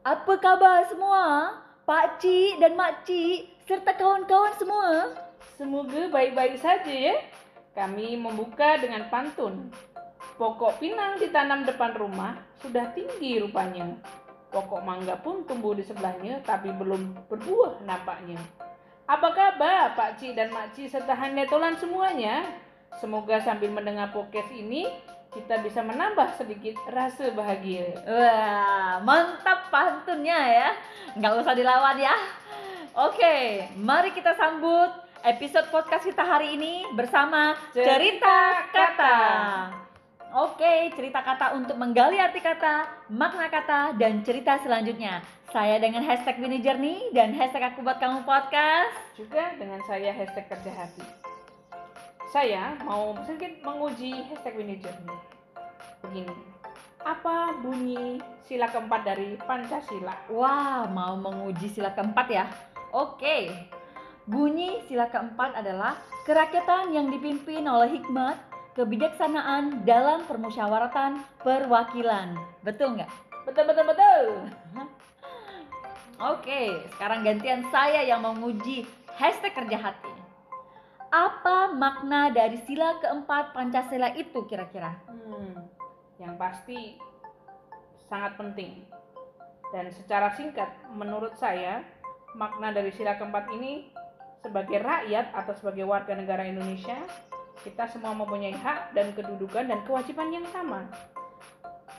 Apa khabar semua? Pakcik dan makcik serta kawan-kawan semua. Semoga baik-baik saja ya. Kami membuka dengan pantun. Pokok pinang ditanam depan rumah, sudah tinggi rupanya. Pokok mangga pun tumbuh di sebelahnya, tapi belum berbuah nampaknya. Apa kabar pakcik dan makcik serta handetolan semuanya? Semoga sambil mendengar podcast ini, kita bisa menambah sedikit rasa bahagia. Wah, mantap pantunnya ya. Nggak usah dilawan ya. Oke, mari kita sambut episode podcast kita hari ini bersama Cerita Kata. Oke, cerita kata untuk menggali arti kata, makna kata, dan cerita selanjutnya. Saya dengan hashtag winnyjourney dan hashtag AkubuatKamu podcast. Juga dengan saya hashtag KerjaHati. Saya mau sedikit menguji hashtag winnyjourney. Begini, apa bunyi sila keempat dari Pancasila? Wah, mau menguji sila keempat ya? Oke, bunyi sila keempat adalah kerakyatan yang dipimpin oleh hikmat, kebijaksanaan dalam permusyawaratan perwakilan. Betul nggak? Betul. Oke, sekarang gantian saya yang menguji hashtag KerjaHati. Apa makna dari sila keempat Pancasila itu kira-kira? Yang pasti sangat penting. Dan secara singkat, menurut saya, makna dari sila keempat ini sebagai rakyat atau sebagai warga negara Indonesia, kita semua mempunyai hak dan kedudukan dan kewajiban yang sama.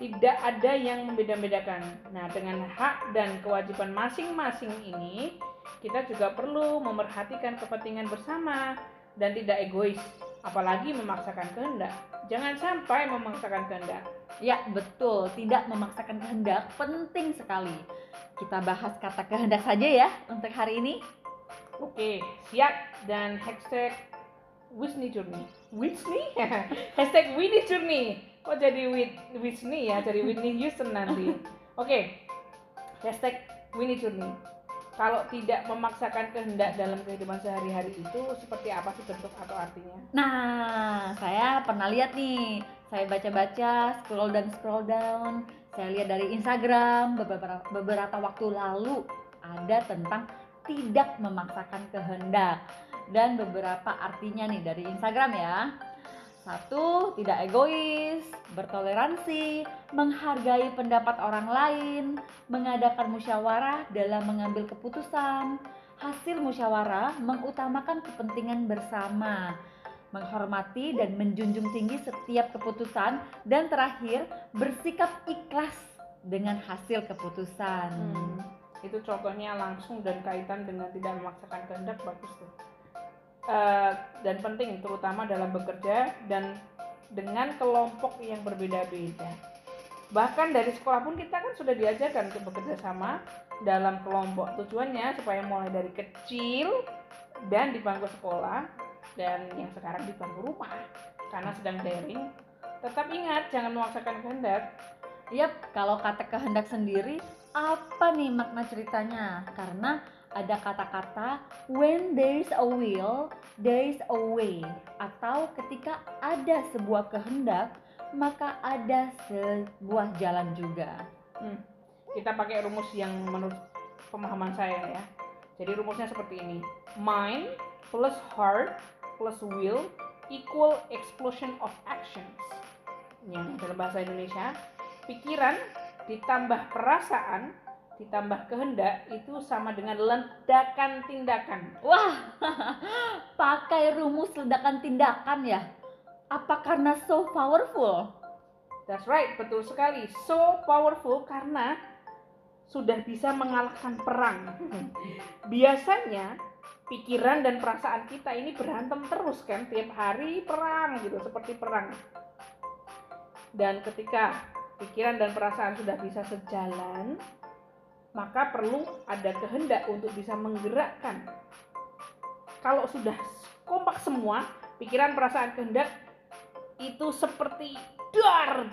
Tidak ada yang membeda-bedakan. Nah, dengan hak dan kewajiban masing-masing ini, kita juga perlu memerhatikan kepentingan bersama dan tidak egois, apalagi memaksakan kehendak. Jangan sampai memaksakan kehendak. Ya, betul. Tidak memaksakan kehendak penting sekali. Kita bahas kata kehendak saja ya untuk hari ini. Oke, siap. Dan hashtag winnyjourney. Winny? Hashtag winnyjourney. Kok jadi Whitney ya? Jadi Whitney Houston nanti. Oke. Hashtag winnyjourney. Kalau tidak memaksakan kehendak dalam kehidupan sehari-hari itu seperti apa sih bentuk atau artinya? Nah, saya pernah lihat nih. Saya baca-baca, scroll down. Saya lihat dari Instagram beberapa waktu lalu ada tentang tidak memaksakan kehendak. Dan beberapa artinya nih dari Instagram ya. 1. Tidak egois, bertoleransi, menghargai pendapat orang lain, mengadakan musyawarah dalam mengambil keputusan, hasil musyawarah mengutamakan kepentingan bersama, menghormati dan menjunjung tinggi setiap keputusan, dan terakhir bersikap ikhlas dengan hasil keputusan. Itu contohnya langsung dan kaitan dengan tidak memaksakan kehendak, bagus tuh. Dan penting terutama dalam bekerja dan dengan kelompok yang berbeda-beda. Bahkan dari sekolah pun kita kan sudah diajarkan untuk bekerja sama dalam kelompok. Tujuannya supaya mulai dari kecil dan di bangku sekolah dan yang sekarang di bangku rumah karena sedang daring. Tetap ingat jangan memaksakan kehendak. Yap, kalau kata kehendak sendiri apa nih makna ceritanya? Karena ada kata-kata when there's a will, there's a way, atau ketika ada sebuah kehendak maka ada sebuah jalan juga. Kita pakai rumus yang menurut pemahaman saya ya. Jadi rumusnya seperti ini: mind plus heart plus will equal explosion of actions. Yang dalam bahasa Indonesia, pikiran ditambah perasaan ditambah kehendak itu sama dengan ledakan tindakan. Wah, pakai rumus ledakan tindakan ya? Apa karena so powerful? That's right, betul sekali. So powerful karena sudah bisa mengalahkan perang. Biasanya pikiran dan perasaan kita ini berantem terus kan, tiap hari perang gitu, seperti perang. Dan ketika pikiran dan perasaan sudah bisa sejalan, maka perlu ada kehendak untuk bisa menggerakkan. Kalau sudah kompak semua, pikiran, perasaan, kehendak itu seperti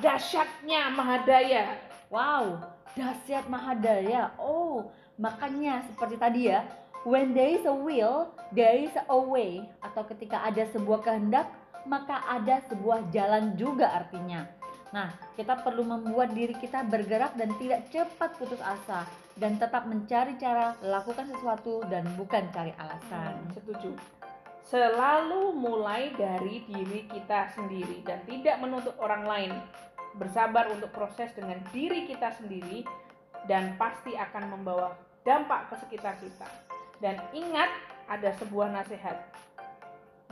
dahsyatnya mahadaya. Wow, dahsyat mahadaya. Oh, makanya seperti tadi ya, when there is a will, there is a way. Atau ketika ada sebuah kehendak, maka ada sebuah jalan juga artinya. Nah, kita perlu membuat diri kita bergerak dan tidak cepat putus asa dan tetap mencari cara, lakukan sesuatu dan bukan cari alasan. Setuju. Selalu mulai dari diri kita sendiri dan tidak menuntut orang lain. Bersabar untuk proses dengan diri kita sendiri dan pasti akan membawa dampak ke sekitar kita. Dan ingat, ada sebuah nasihat.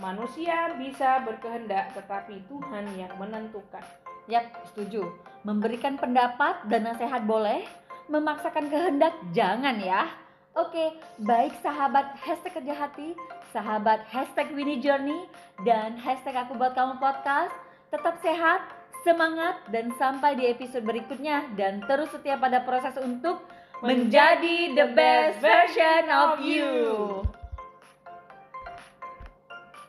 Manusia bisa berkehendak, tetapi Tuhan yang menentukan. Yap, setuju. Memberikan pendapat dan nasihat boleh, memaksakan kehendak jangan ya. Oke, baik sahabat #KerjaHati, sahabat #winnyjourney, dan #AkubuatKamu podcast. Tetap sehat, semangat, dan sampai di episode berikutnya. Dan terus setia pada proses untuk menjadi the best version of you.